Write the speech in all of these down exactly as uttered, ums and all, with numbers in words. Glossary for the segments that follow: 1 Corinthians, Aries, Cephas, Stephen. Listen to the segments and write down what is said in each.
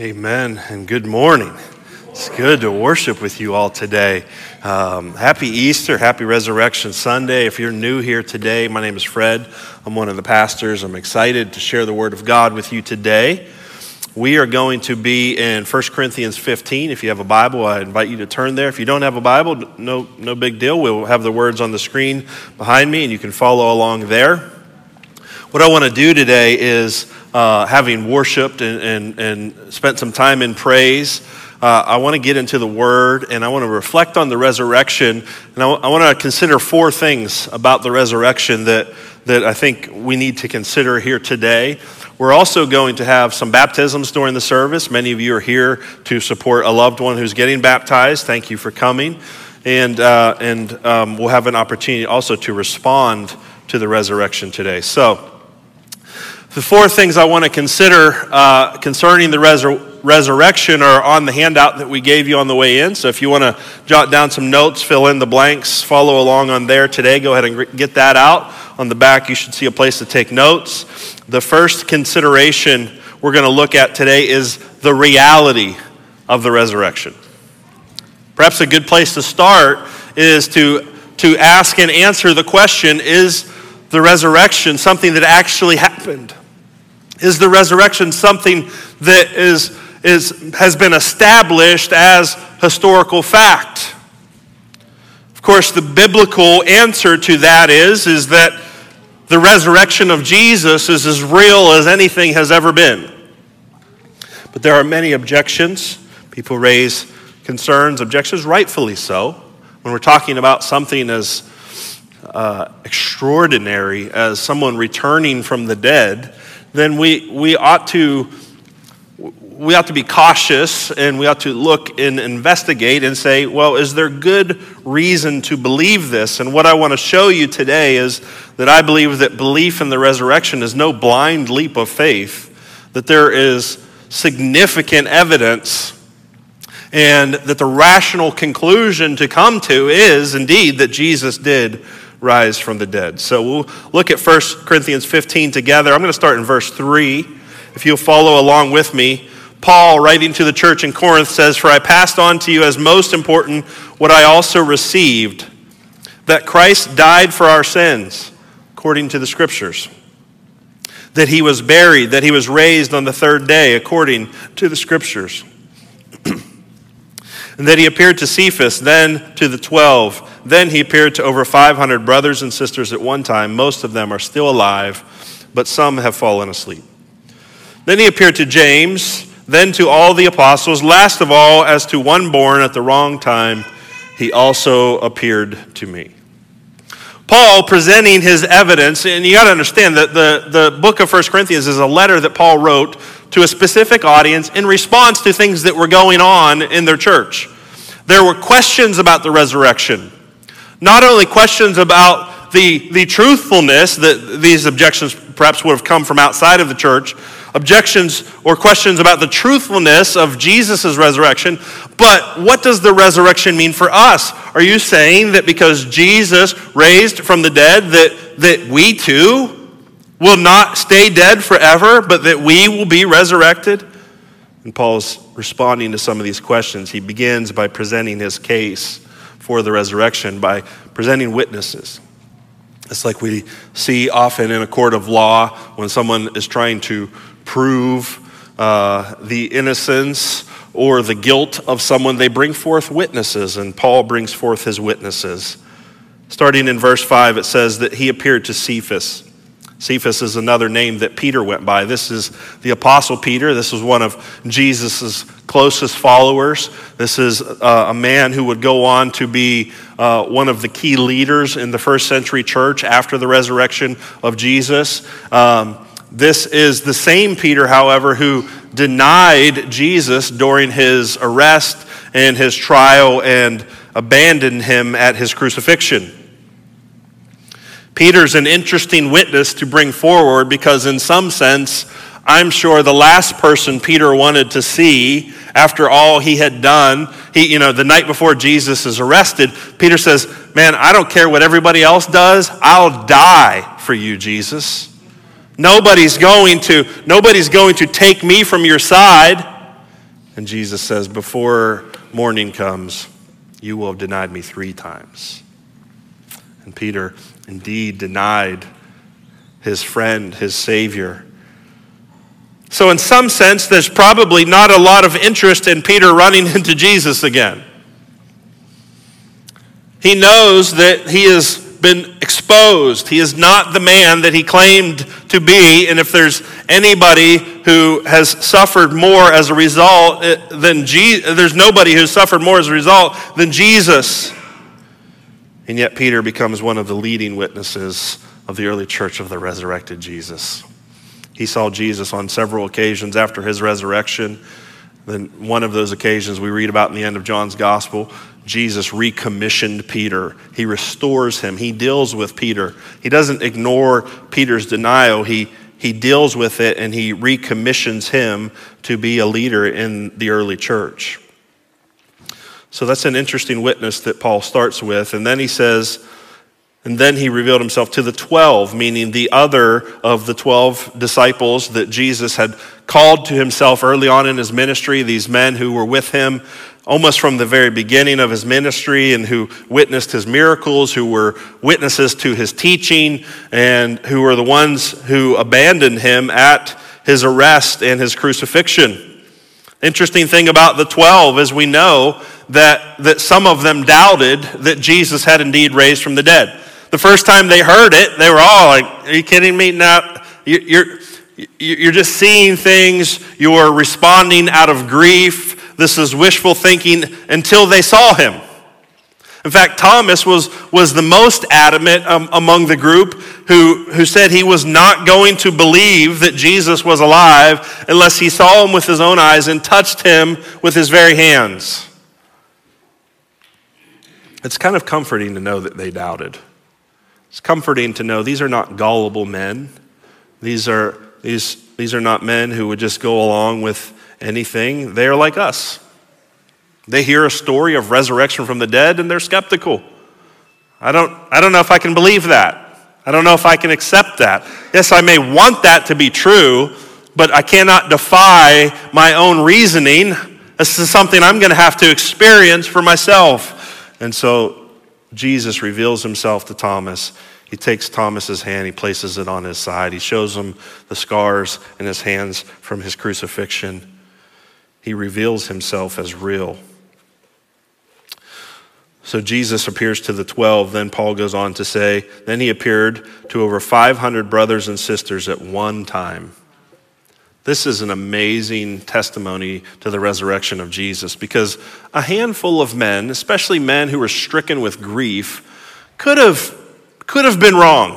Amen and good morning. It's good to worship with you all today. Um, happy Easter, happy Resurrection Sunday. If you're new here today, my name is Fred. I'm one of the pastors. I'm excited to share the Word of God with you today. We are going to be in First Corinthians fifteen. If you have a Bible, I invite you to turn there. If you don't have a Bible, no, no big deal. We'll have the words on the screen behind me and you can follow along there. What I want to do today is, uh, having worshiped and, and, and spent some time in praise, uh, I want to get into the Word and I want to reflect on the resurrection. And I, w- I want to consider four things about the resurrection that, that I think we need to consider here today. We're also going to have some baptisms during the service. Many of you are here to support a loved one who's getting baptized. Thank you for coming. And, uh, and um, we'll have an opportunity also to respond to the resurrection today. So, the four things I want to consider uh, concerning the resur- resurrection are on the handout that we gave you on the way in. So if you want to jot down some notes, fill in the blanks, follow along on there today, go ahead and get that out. On the back, you should see a place to take notes. The first consideration we're going to look at today is the reality of the resurrection. Perhaps a good place to start is to, to ask and answer the question, is the resurrection something that actually happened? Is the resurrection something that is, is has been established as historical fact? Of course, the biblical answer to that is, is that the resurrection of Jesus is as real as anything has ever been. But there are many objections. People raise concerns, objections, rightfully so. When we're talking about something as uh, extraordinary as someone returning from the dead, then we we ought to we ought to be cautious and we ought to look and investigate and say, well, is there good reason to believe this? And what I want to show you today is that I believe that belief in the resurrection is no blind leap of faith, that there is significant evidence and that the rational conclusion to come to is indeed that Jesus did rise from the dead. So we'll look at First Corinthians fifteen together. I'm going to start in verse three. If you'll follow along with me, Paul, writing to the church in Corinth, says, "For I passed on to you as most important what I also received, that Christ died for our sins, according to the Scriptures, that he was buried, that he was raised on the third day, according to the Scriptures, and that he appeared to Cephas, then to the twelve. Then he appeared to over five hundred brothers and sisters at one time. Most of them are still alive, but some have fallen asleep. Then he appeared to James, then to all the apostles. Last of all, as to one born at the wrong time, he also appeared to me." Paul presenting his evidence, and you got to understand that the, the book of First Corinthians is a letter that Paul wrote to a specific audience in response to things that were going on in their church. There were questions about the resurrection. Not only questions about the, the truthfulness, that these objections perhaps would have come from outside of the church, objections or questions about the truthfulness of Jesus' resurrection, but what does the resurrection mean for us? Are you saying that because Jesus raised from the dead that, that we too will not stay dead forever, but that we will be resurrected? And Paul's responding to some of these questions. He begins by presenting his case for the resurrection by presenting witnesses. It's like we see often in a court of law when someone is trying to prove uh, the innocence or the guilt of someone, they bring forth witnesses, and Paul brings forth his witnesses. Starting in verse five, it says that he appeared to Cephas. Cephas is another name that Peter went by. This is the Apostle Peter. This was one of Jesus' closest followers. This is uh, a man who would go on to be uh, one of the key leaders in the first century church after the resurrection of Jesus. Um, this is the same Peter, however, who denied Jesus during his arrest and his trial and abandoned him at his crucifixion. Peter's an interesting witness to bring forward because in some sense, I'm sure the last person Peter wanted to see after all he had done, he, you know, the night before Jesus is arrested, Peter says, "Man, I don't care what everybody else does. I'll die for you, Jesus. Nobody's going to, nobody's going to take me from your side. And Jesus says, before morning comes, you will have denied me three times. And Peter indeed denied his friend, his Savior. So in some sense, there's probably not a lot of interest in Peter running into Jesus again. He knows that he has been exposed. He is not the man that he claimed to be. And if there's anybody who has suffered more as a result than Jesus, there's nobody who's suffered more as a result than Jesus. And yet Peter becomes one of the leading witnesses of the early church of the resurrected Jesus. He saw Jesus on several occasions after his resurrection. Then one of those occasions we read about in the end of John's gospel, Jesus recommissioned Peter. He restores him. He deals with Peter. He doesn't ignore Peter's denial. He, he deals with it, and he recommissions him to be a leader in the early church. So that's an interesting witness that Paul starts with. And then he says, and then he revealed himself to the twelve, meaning the other of the twelve disciples that Jesus had called to himself early on in his ministry, these men who were with him almost from the very beginning of his ministry and who witnessed his miracles, who were witnesses to his teaching, and who were the ones who abandoned him at his arrest and his crucifixion. Interesting thing about the twelve is we know that, that some of them doubted that Jesus had indeed raised from the dead. The first time they heard it, they were all like, are you kidding me? No, you're, you're just seeing things. You're responding out of grief. This is wishful thinking until they saw him. In fact, Thomas was, was the most adamant um, among the group who, who said he was not going to believe that Jesus was alive unless he saw him with his own eyes and touched him with his very hands. It's kind of comforting to know that they doubted. It's comforting to know these are not gullible men. These are these these are not men who would just go along with anything. They are like us. They hear a story of resurrection from the dead and they're skeptical. I don't I don't know if I can believe that. I don't know if I can accept that. Yes, I may want that to be true, but I cannot defy my own reasoning. This is something I'm going to have to experience for myself. And so Jesus reveals himself to Thomas. He takes Thomas's hand, he places it on his side. He shows him the scars in his hands from his crucifixion. He reveals himself as real. So Jesus appears to the twelve. Then Paul goes on to say, then he appeared to over five hundred brothers and sisters at one time. This is an amazing testimony to the resurrection of Jesus because a handful of men, especially men who were stricken with grief, could have, could have been wrong.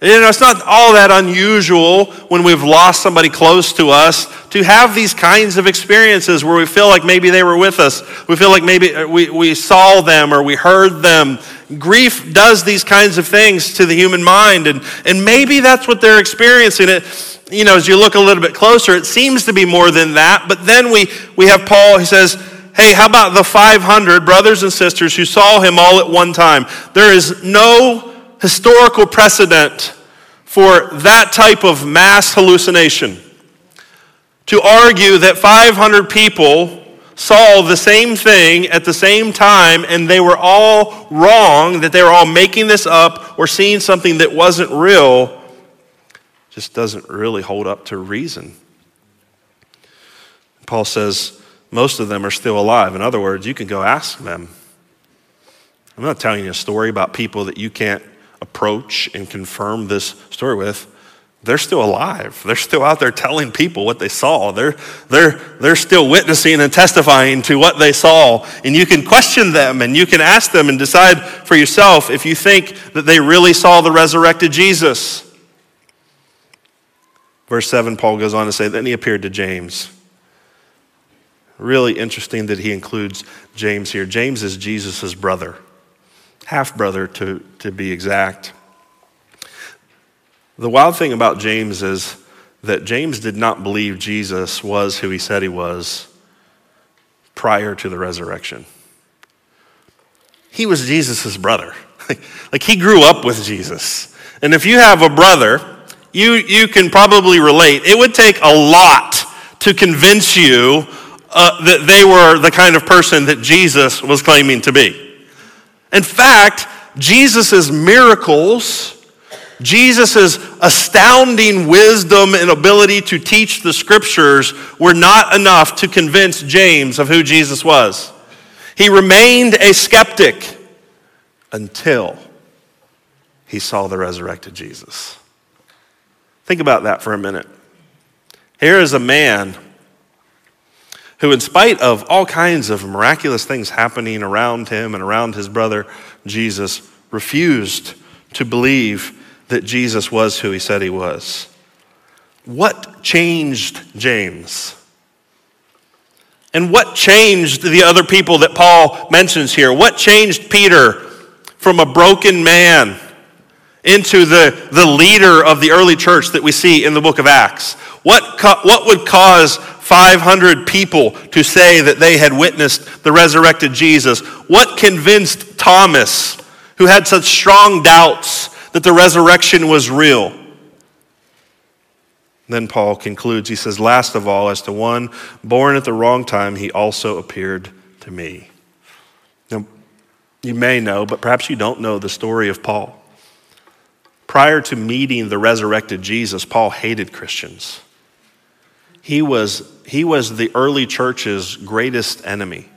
You know, it's not all that unusual when we've lost somebody close to us to have these kinds of experiences where we feel like maybe they were with us. We feel like maybe we, we saw them or we heard them. Grief does these kinds of things to the human mind, and, and maybe that's what they're experiencing. It, you know, as you look a little bit closer, it seems to be more than that, but then we, we have Paul, he says, hey, how about the five hundred brothers and sisters who saw him all at one time? There is no historical precedent for that type of mass hallucination. To argue that five hundred people saw the same thing at the same time and they were all wrong, that they were all making this up or seeing something that wasn't real, just doesn't really hold up to reason. Paul says most of them are still alive. In other words, you can go ask them. I'm not telling you a story about people that you can't approach and confirm this story with. They're still alive. They're still out there telling people what they saw. They're, they're, they're still witnessing and testifying to what they saw. And you can question them and you can ask them and decide for yourself if you think that they really saw the resurrected Jesus. Verse seven, Paul goes on to say, then he appeared to James. Really interesting that he includes James here. James is Jesus's brother, half-brother to, to be exact. The wild thing about James is that James did not believe Jesus was who he said he was prior to the resurrection. He was Jesus's brother. Like, like he grew up with Jesus. And if you have a brother, you, you can probably relate. It would take a lot to convince you uh, that they were the kind of person that Jesus was claiming to be. In fact, Jesus's miracles, Jesus's astounding wisdom and ability to teach the scriptures were not enough to convince James of who Jesus was. He remained a skeptic until he saw the resurrected Jesus. Think about that for a minute. Here is a man who, in spite of all kinds of miraculous things happening around him and around his brother Jesus, refused to believe that Jesus was who he said he was. What changed James? And what changed the other people that Paul mentions here? What changed Peter from a broken man into the, the leader of the early church that we see in the book of Acts? What, co- what would cause five hundred people to say that they had witnessed the resurrected Jesus? What convinced Thomas, who had such strong doubts that the resurrection was real? Then Paul concludes, he says, last of all, as to one born at the wrong time, he also appeared to me. Now, you may know, but perhaps you don't know the story of Paul. Prior to meeting the resurrected Jesus, Paul hated Christians. He was, he was the early church's greatest enemy.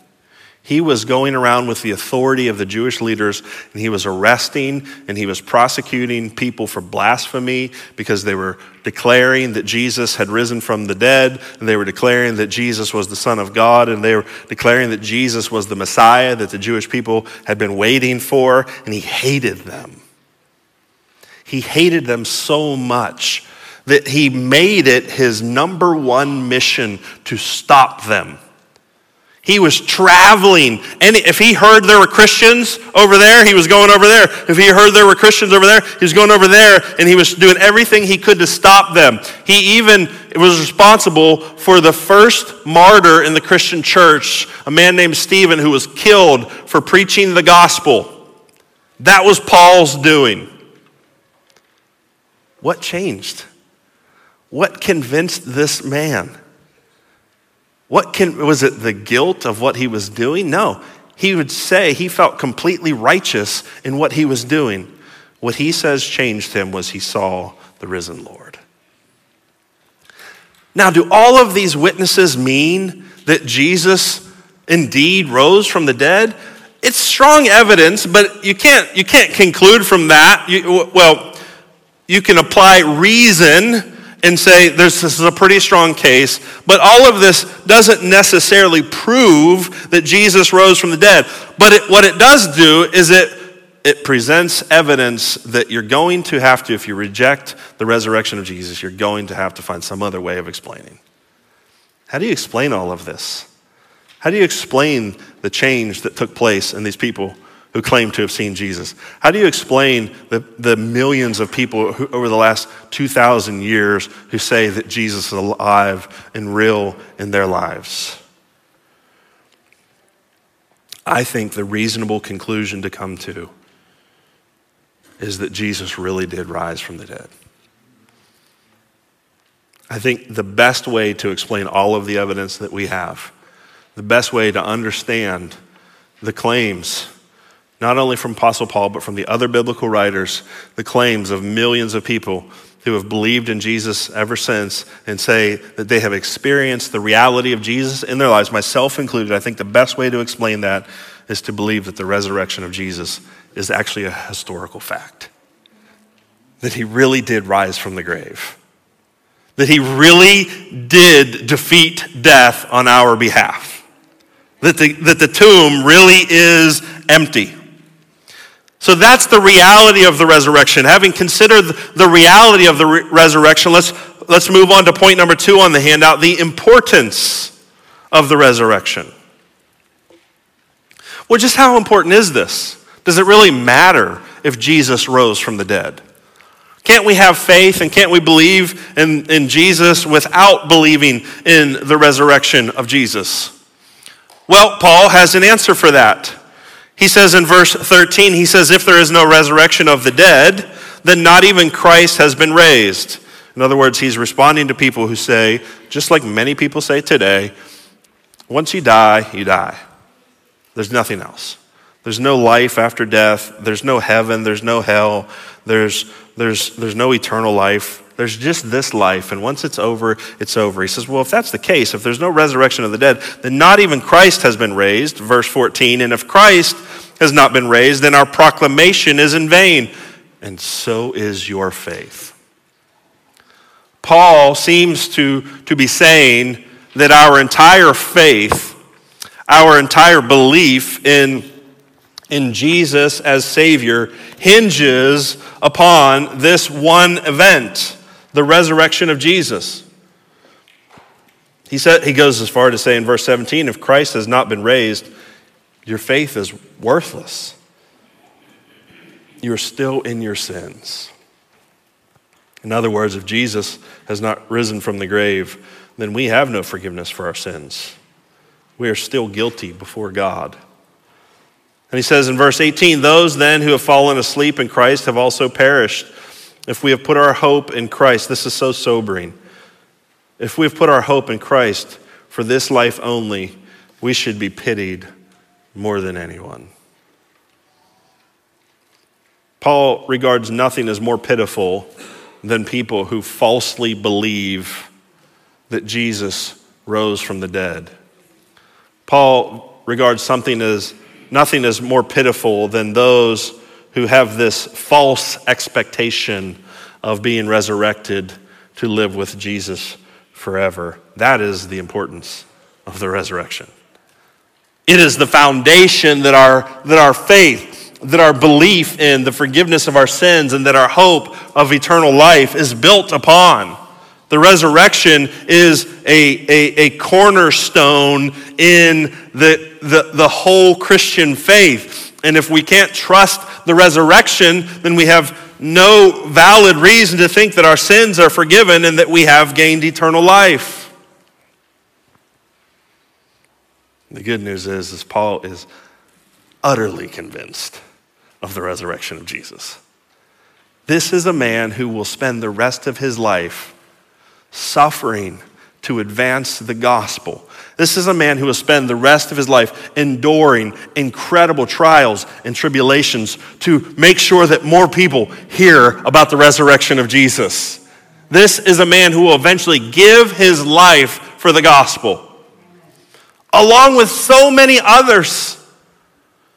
He was going around with the authority of the Jewish leaders, and he was arresting and he was prosecuting people for blasphemy because they were declaring that Jesus had risen from the dead, and they were declaring that Jesus was the Son of God, and they were declaring that Jesus was the Messiah that the Jewish people had been waiting for, and he hated them. He hated them so much that he made it his number one mission to stop them. He was traveling, and if he heard there were Christians over there, he was going over there. If he heard there were Christians over there, he was going over there, and he was doing everything he could to stop them. He even was responsible for the first martyr in the Christian church, a man named Stephen, who was killed for preaching the gospel. That was Paul's doing. What changed? What convinced this man? What can, was it the guilt of what he was doing? No, he would say he felt completely righteous in what he was doing. What he says changed him was he saw the risen Lord. Now, do all of these witnesses mean that Jesus indeed rose from the dead? It's strong evidence, but you can't, you can't conclude from that. You, well, you can apply reason and say this is a pretty strong case, but all of this doesn't necessarily prove that Jesus rose from the dead. But it, what it does do is it, it presents evidence that you're going to have to, if you reject the resurrection of Jesus, you're going to have to find some other way of explaining. How do you explain all of this? How do you explain the change that took place in these people who claim to have seen Jesus? How do you explain the, the millions of people who, over the last two thousand years, who say that Jesus is alive and real in their lives? I think the reasonable conclusion to come to is that Jesus really did rise from the dead. I think the best way to explain all of the evidence that we have, the best way to understand the claims, not only from Apostle Paul, but from the other biblical writers, the claims of millions of people who have believed in Jesus ever since and say that they have experienced the reality of Jesus in their lives, myself included. I think the best way to explain that is to believe that the resurrection of Jesus is actually a historical fact, that he really did rise from the grave, that he really did defeat death on our behalf, that the, that the tomb really is empty. So that's the reality of the resurrection. Having considered the reality of the re- resurrection, let's, let's move on to point number two on the handout, the importance of the resurrection. Well, just how important is this? Does it really matter if Jesus rose from the dead? Can't we have faith and can't we believe in, in Jesus without believing in the resurrection of Jesus? Well, Paul has an answer for that. He says in verse thirteen, he says, if there is no resurrection of the dead, then not even Christ has been raised. In other words, he's responding to people who say, just like many people say today, once you die, you die. There's nothing else. There's no life after death. There's no heaven. There's no hell. There's there's there's no eternal life. There's just this life, and once it's over, it's over. He says, well, if that's the case, if there's no resurrection of the dead, then not even Christ has been raised, verse fourteen, and if Christ has not been raised, then our proclamation is in vain, and so is your faith. Paul seems to, to be saying that our entire faith, our entire belief in in Jesus as Savior hinges upon this one event, the resurrection of Jesus. He said, he goes as far to say in verse seventeen, if Christ has not been raised, your faith is worthless. You're still in your sins. In other words, if Jesus has not risen from the grave, then we have no forgiveness for our sins. We are still guilty before God. And he says in verse eighteen, those then who have fallen asleep in Christ have also perished. If we have put our hope in Christ, this is so sobering. If we have put our hope in Christ for this life only, we should be pitied more than anyone. Paul regards nothing as more pitiful than people who falsely believe that Jesus rose from the dead. Paul regards something as Nothing is more pitiful than those who have this false expectation of being resurrected to live with Jesus forever. That is the importance of the resurrection. It is the foundation that our, that our faith, that our belief in the forgiveness of our sins, and that our hope of eternal life is built upon. The resurrection is a, a, a cornerstone in the, the, the whole Christian faith. And if we can't trust the resurrection, then we have no valid reason to think that our sins are forgiven and that we have gained eternal life. The good news is, is Paul is utterly convinced of the resurrection of Jesus. This is a man who will spend the rest of his life suffering to advance the gospel. This is a man who will spend the rest of his life enduring incredible trials and tribulations to make sure that more people hear about the resurrection of Jesus. This is a man who will eventually give his life for the gospel, along with so many others.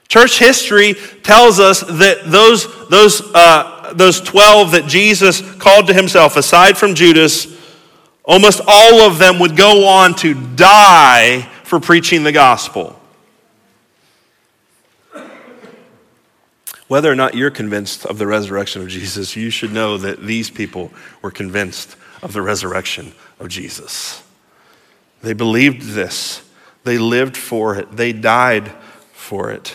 Church history tells us that those, those, uh, those twelve that Jesus called to himself, aside from Judas, almost all of them would go on to die for preaching the gospel. Whether or not you're convinced of the resurrection of Jesus, you should know that these people were convinced of the resurrection of Jesus. They believed this. They lived for it. They died for it.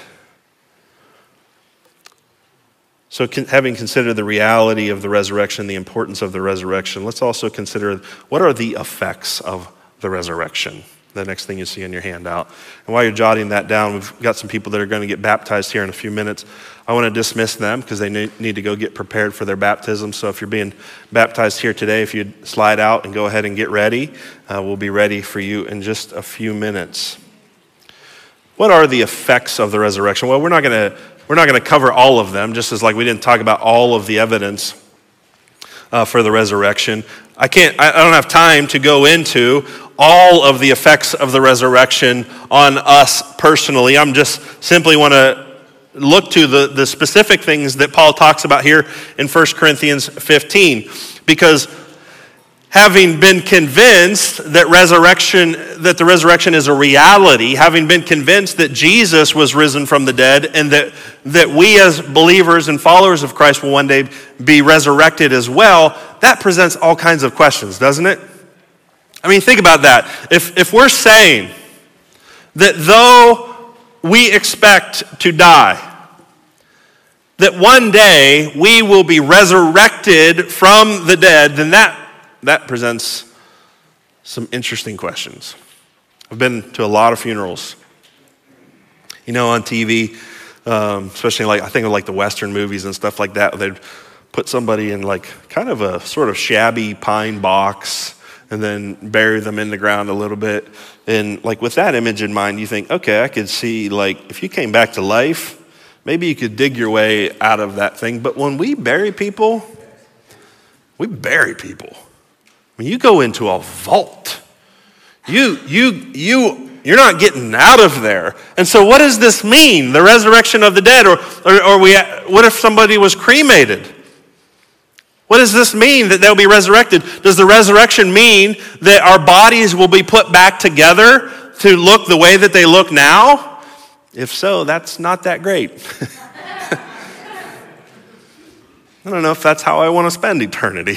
So having considered the reality of the resurrection, the importance of the resurrection, let's also consider what are the effects of the resurrection, the next thing you see in your handout. And while you're jotting that down, we've got some people that are going to get baptized here in a few minutes. I want to dismiss them because they need to go get prepared for their baptism. So if you're being baptized here today, if you slide out and go ahead and get ready, uh, we'll be ready for you in just a few minutes. What are the effects of the resurrection? Well, we're not going to We're not going to cover all of them, just as like we didn't talk about all of the evidence uh, for the resurrection. I can't, I don't have time to go into all of the effects of the resurrection on us personally. I'm just simply want to look to the, the specific things that Paul talks about here in First Corinthians fifteen, because having been convinced that resurrection, that the resurrection is a reality, having been convinced that Jesus was risen from the dead and that, that we as believers and followers of Christ will one day be resurrected as well, that presents all kinds of questions, doesn't it? I mean, think about that. If, if we're saying that though we expect to die, that one day we will be resurrected from the dead, then that That presents some interesting questions. I've been to a lot of funerals. You know, on T V, um, especially like I think of like the Western movies and stuff like that, they'd put somebody in like kind of a sort of shabby pine box and then bury them in the ground a little bit. And like with that image in mind, you think, okay, I could see like if you came back to life, maybe you could dig your way out of that thing. But when we bury people, we bury people. When you go into a vault, you, you, you, you're not getting out of there. And so what does this mean? The resurrection of the dead, or, or, or we, what if somebody was cremated? What does this mean that they'll be resurrected? Does the resurrection mean that our bodies will be put back together to look the way that they look now? If so, that's not that great. I don't know if that's how I want to spend eternity.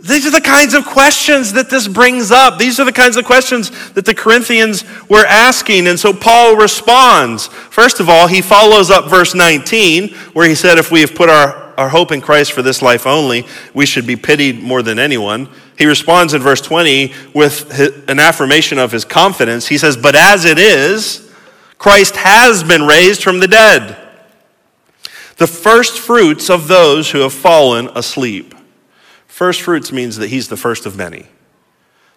These are the kinds of questions that this brings up. These are the kinds of questions that the Corinthians were asking. And so Paul responds. First of all, he follows up verse nineteen, where he said, if we have put our, our hope in Christ for this life only, we should be pitied more than anyone. He responds in verse twenty with his, an affirmation of his confidence. He says, but as it is, Christ has been raised from the dead, the first fruits of those who have fallen asleep. First fruits means that he's the first of many.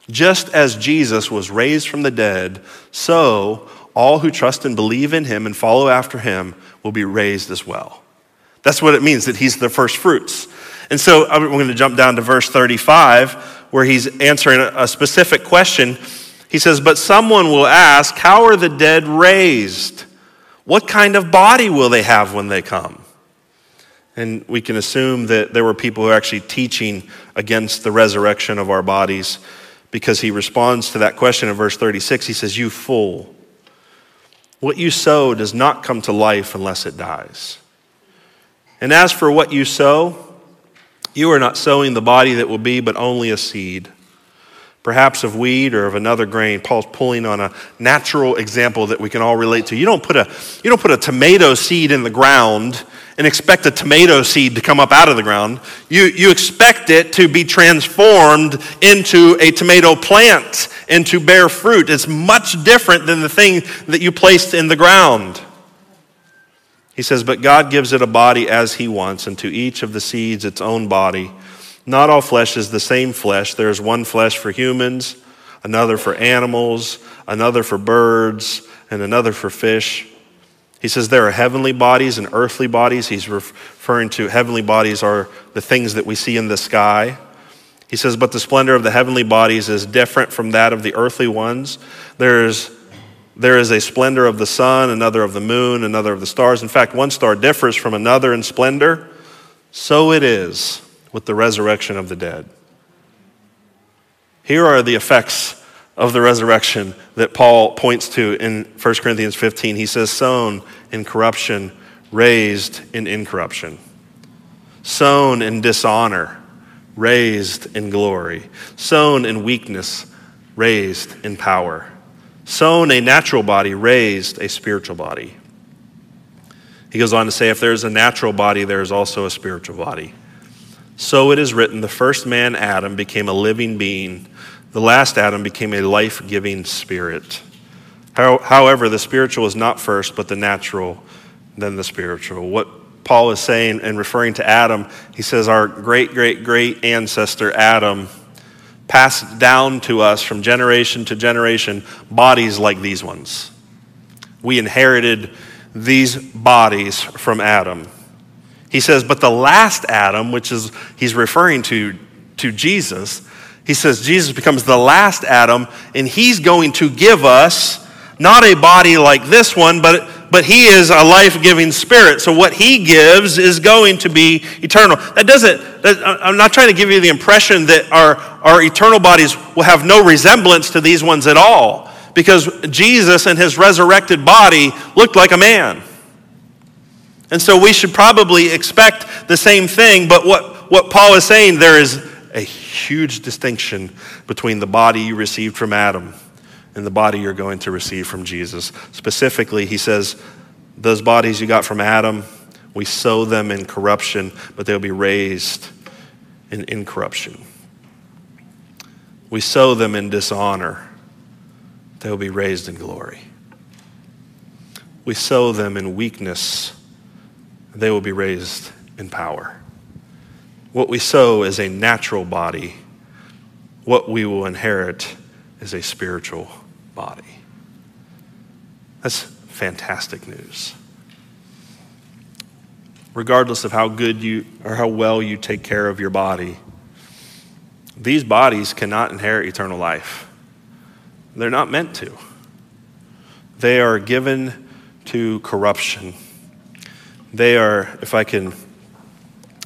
Just as Jesus was raised from the dead, so all who trust and believe in him and follow after him will be raised as well. That's what it means, that he's the first fruits. And so I'm going to jump down to verse thirty-five, where he's answering a specific question. He says, but someone will ask, how are the dead raised? What kind of body will they have when they come? And we can assume that there were people who are actually teaching against the resurrection of our bodies, because he responds to that question in verse thirty-six. He says, you fool, what you sow does not come to life unless it dies. And as for what you sow, you are not sowing the body that will be, but only a seed, perhaps of wheat or of another grain. Paul's pulling on a natural example that we can all relate to. You don't put a, you don't put a tomato seed in the ground and expect a tomato seed to come up out of the ground. You, you expect it to be transformed into a tomato plant and to bear fruit. It's much different than the thing that you placed in the ground. He says, but God gives it a body as he wants, and to each of the seeds its own body. Not all flesh is the same flesh. There is one flesh for humans, another for animals, another for birds, and another for fish. He says there are heavenly bodies and earthly bodies. He's referring to heavenly bodies are the things that we see in the sky. He says, but the splendor of the heavenly bodies is different from that of the earthly ones. There is, there is a splendor of the sun, another of the moon, another of the stars. In fact, one star differs from another in splendor. So it is with the resurrection of the dead. Here are the effects of the resurrection that Paul points to in First Corinthians fifteen. He says, sown in corruption, raised in incorruption. Sown in dishonor, raised in glory. Sown in weakness, raised in power. Sown a natural body, raised a spiritual body. He goes on to say, if there is a natural body, there is also a spiritual body. So it is written, the first man, Adam, became a living being. The last Adam became a life-giving spirit. However, the spiritual is not first, but the natural, then the spiritual. What Paul is saying and referring to Adam, he says our great, great, great ancestor Adam passed down to us from generation to generation bodies like these ones. We inherited these bodies from Adam. He says, but the last Adam, which is he's referring to, to Jesus, he says Jesus becomes the last Adam, and he's going to give us not a body like this one, but, but he is a life-giving spirit. So what he gives is going to be eternal. That doesn't, that, I'm not trying to give you the impression that our, our eternal bodies will have no resemblance to these ones at all, because Jesus and his resurrected body looked like a man. And so we should probably expect the same thing, but what, what Paul is saying, there is a huge distinction between the body you received from Adam and the body you're going to receive from Jesus. Specifically, he says, those bodies you got from Adam, we sow them in corruption, but they'll be raised in incorruption. We sow them in dishonor, they'll be raised in glory. We sow them in weakness, they will be raised and power. What we sow is a natural body. What we will inherit is a spiritual body. That's fantastic news. Regardless of how good you or how well you take care of your body, these bodies cannot inherit eternal life. They're not meant to. They are given to corruption. They are, if I can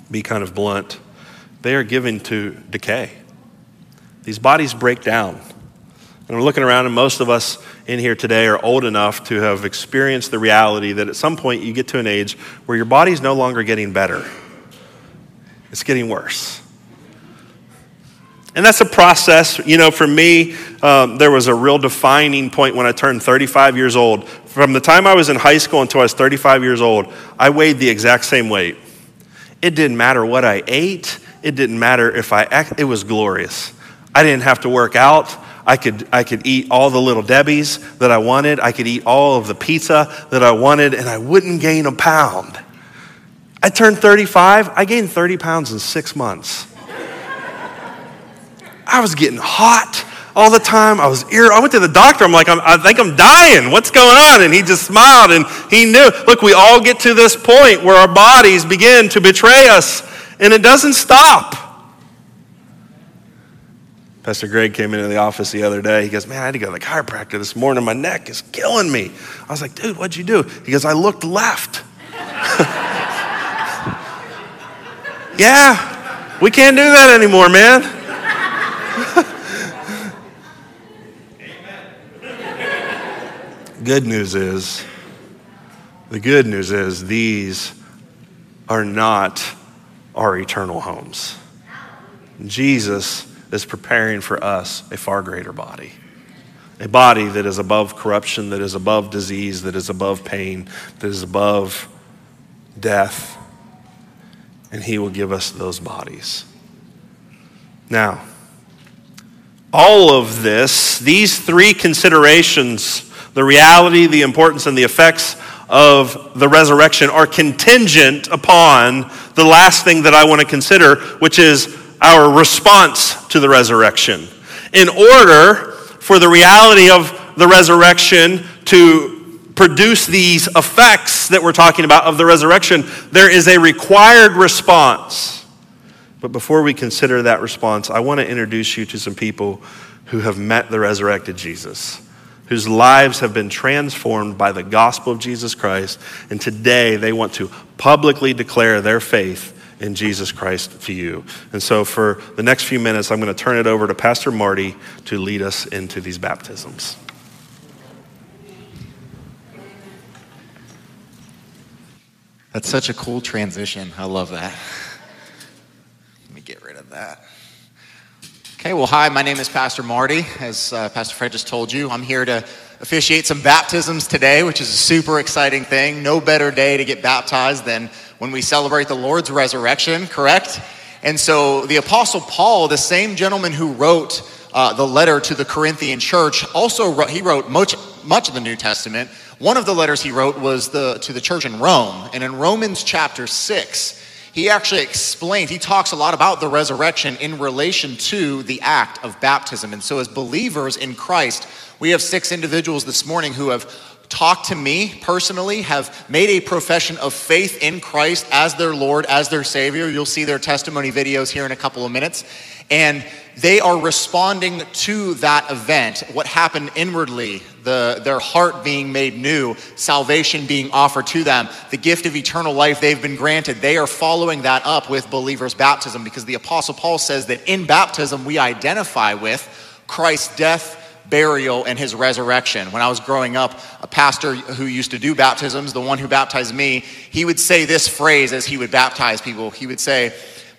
be kind of blunt, they are given to decay. These bodies break down. And we're looking around, and most of us in here today are old enough to have experienced the reality that at some point you get to an age where your body's no longer getting better. It's getting worse. And that's a process. You know, for me, um, there was a real defining point when I turned thirty-five years old. From the time I was in high school until I was thirty-five years old, I weighed the exact same weight. It didn't matter what I ate. It didn't matter if I act, it was glorious. I didn't have to work out. I could I could eat all the little Debbie's that I wanted. I could eat all of the pizza that I wanted, and I wouldn't gain a pound. I turned thirty-five. I gained thirty pounds in six months. I was getting hot all the time. I was ir- I went to the doctor. I'm like, I'm, I think I'm dying. What's going on? And he just smiled, and he knew. Look, we all get to this point where our bodies begin to betray us, and it doesn't stop. Pastor Greg came into the office the other day. He goes, man, I had to go to the chiropractor this morning. My neck is killing me. I was like, dude, what'd you do? He goes, I looked left. Yeah, we can't do that anymore, man. Good news is, the good news is these are not our eternal homes. Jesus is preparing for us a far greater body, a body that is above corruption, that is above disease, that is above pain, that is above death, and he will give us those bodies. Now, all of this, these three considerations, the reality, the importance, and the effects of the resurrection are contingent upon the last thing that I want to consider, which is our response to the resurrection. In order for the reality of the resurrection to produce these effects that we're talking about of the resurrection, there is a required response. But before we consider that response, I want to introduce you to some people who have met the resurrected Jesus, whose lives have been transformed by the gospel of Jesus Christ, and today they want to publicly declare their faith in Jesus Christ to you. And so for the next few minutes, I'm going to turn it over to Pastor Marty to lead us into these baptisms. That's such a cool transition. I love that. Let me get rid of that. Okay, well, hi, my name is Pastor Marty. As uh, Pastor Fred just told you, I'm here to officiate some baptisms today, which is a super exciting thing. No better day to get baptized than when we celebrate the Lord's resurrection, correct? And so the Apostle Paul, the same gentleman who wrote uh, the letter to the Corinthian church, also wrote, he wrote much, much of the New Testament. One of the letters he wrote was the to the church in Rome. And in Romans chapter six, he actually explains, he talks a lot about the resurrection in relation to the act of baptism. And so as believers in Christ, we have six individuals this morning who have talked to me personally, have made a profession of faith in Christ as their Lord, as their Savior. You'll see their testimony videos here in a couple of minutes. And they are responding to that event, what happened inwardly, the, their heart being made new, salvation being offered to them, the gift of eternal life they've been granted. They are following that up with believers' baptism, because the Apostle Paul says that in baptism we identify with Christ's death, burial, and his resurrection. When I was growing up, a pastor who used to do baptisms, the one who baptized me, he would say this phrase as he would baptize people. He would say,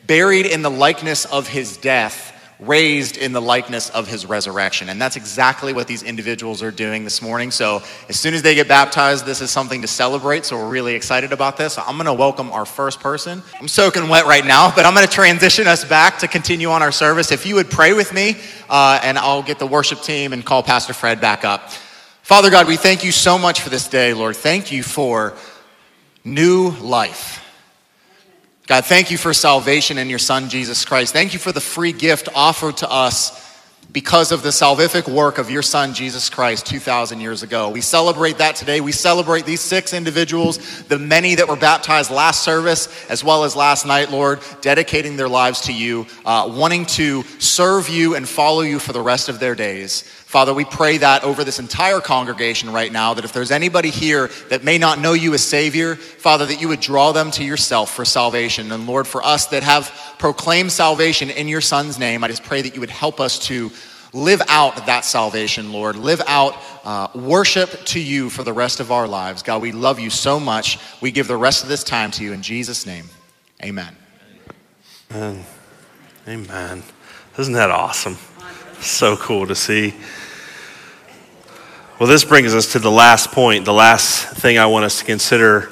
buried in the likeness of his death, raised in the likeness of his resurrection. And that's exactly what these individuals are doing this morning. So as soon as they get baptized, this is something to celebrate. So we're really excited about this. I'm going to welcome our first person. I'm soaking wet right now, but I'm going to transition us back to continue on our service. If you would pray with me, uh, and I'll get the worship team and call Pastor Fred back up. Father God, we thank you so much for this day, Lord. Thank you for new life. God, thank you for salvation in your Son, Jesus Christ. Thank you for the free gift offered to us because of the salvific work of your Son, Jesus Christ, two thousand years ago. We celebrate that today. We celebrate these six individuals, the many that were baptized last service, as well as last night, Lord, dedicating their lives to you, uh, wanting to serve you and follow you for the rest of their days. Father, we pray that over this entire congregation right now, that if there's anybody here that may not know you as Savior, Father, that you would draw them to yourself for salvation. And Lord, for us that have proclaimed salvation in your Son's name, I just pray that you would help us to live out that salvation, Lord. Live out uh, worship to you for the rest of our lives. God, we love you so much. We give the rest of this time to you in Jesus' name. Amen. Amen. Amen. Isn't that awesome? So cool to see. Well, this brings us to the last point, the last thing I want us to consider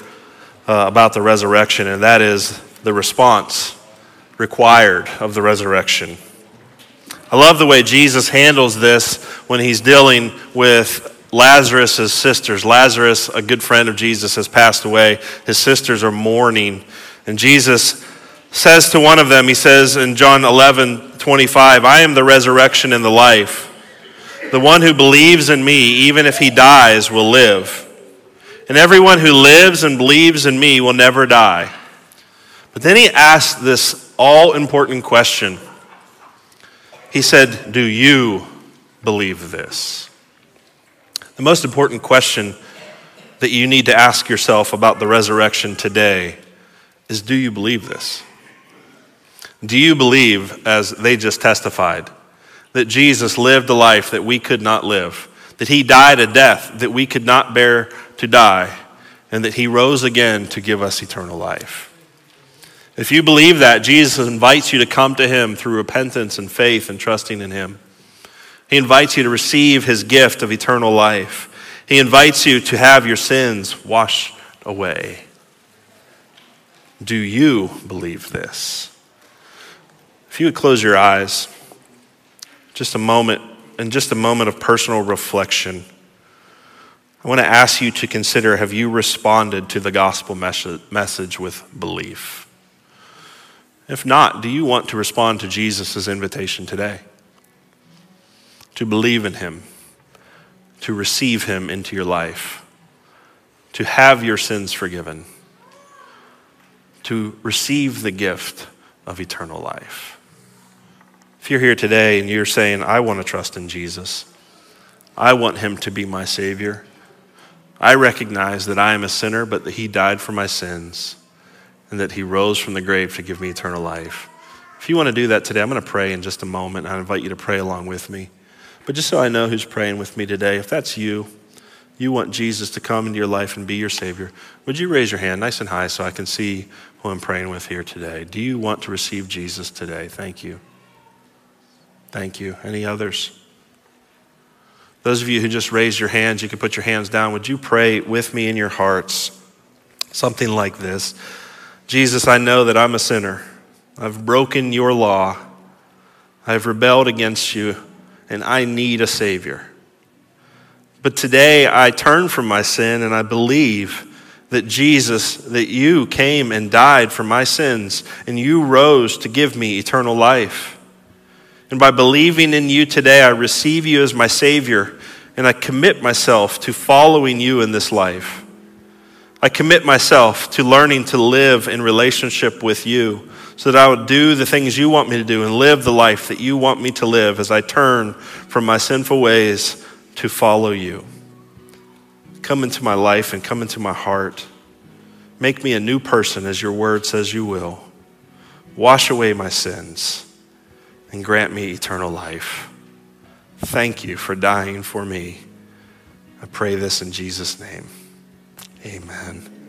uh, about the resurrection, and that is the response required of the resurrection. I love the way Jesus handles this when he's dealing with Lazarus's sisters. Lazarus, a good friend of Jesus, has passed away. His sisters are mourning, and Jesus says to one of them, he says in John eleven twenty-five, I am the resurrection and the life. The one who believes in me, even if he dies, will live. And everyone who lives and believes in me will never die. But then he asked this all-important question. He said, do you believe this? The most important question that you need to ask yourself about the resurrection today is, do you believe this? Do you believe, as they just testified, that Jesus lived a life that we could not live, that he died a death that we could not bear to die, and that he rose again to give us eternal life? If you believe that, Jesus invites you to come to him through repentance and faith and trusting in him. He invites you to receive his gift of eternal life. He invites you to have your sins washed away. Do you believe this? If you would close your eyes, just a moment, and just a moment of personal reflection, I want to ask you to consider, have you responded to the gospel message with belief? If not, do you want to respond to Jesus' invitation today? To believe in him, to receive him into your life, to have your sins forgiven, to receive the gift of eternal life. If you're here today and you're saying, I want to trust in Jesus, I want him to be my Savior, I recognize that I am a sinner, but that he died for my sins and that he rose from the grave to give me eternal life. If you want to do that today, I'm going to pray in just a moment. I invite you to pray along with me. But just so I know who's praying with me today, if that's you, you want Jesus to come into your life and be your Savior, would you raise your hand nice and high so I can see who I'm praying with here today? Do you want to receive Jesus today? Thank you. Thank you. Any others? Those of you who just raised your hands, you can put your hands down. Would you pray with me in your hearts? Something like this. Jesus, I know that I'm a sinner. I've broken your law. I've rebelled against you, and I need a Savior. But today I turn from my sin and I believe that Jesus, that you came and died for my sins, and you rose to give me eternal life. And by believing in you today, I receive you as my Savior, and I commit myself to following you in this life. I commit myself to learning to live in relationship with you so that I would do the things you want me to do and live the life that you want me to live as I turn from my sinful ways to follow you. Come into my life and come into my heart. Make me a new person as your word says you will. Wash away my sins and grant me eternal life. Thank you for dying for me. I pray this in Jesus' name. Amen.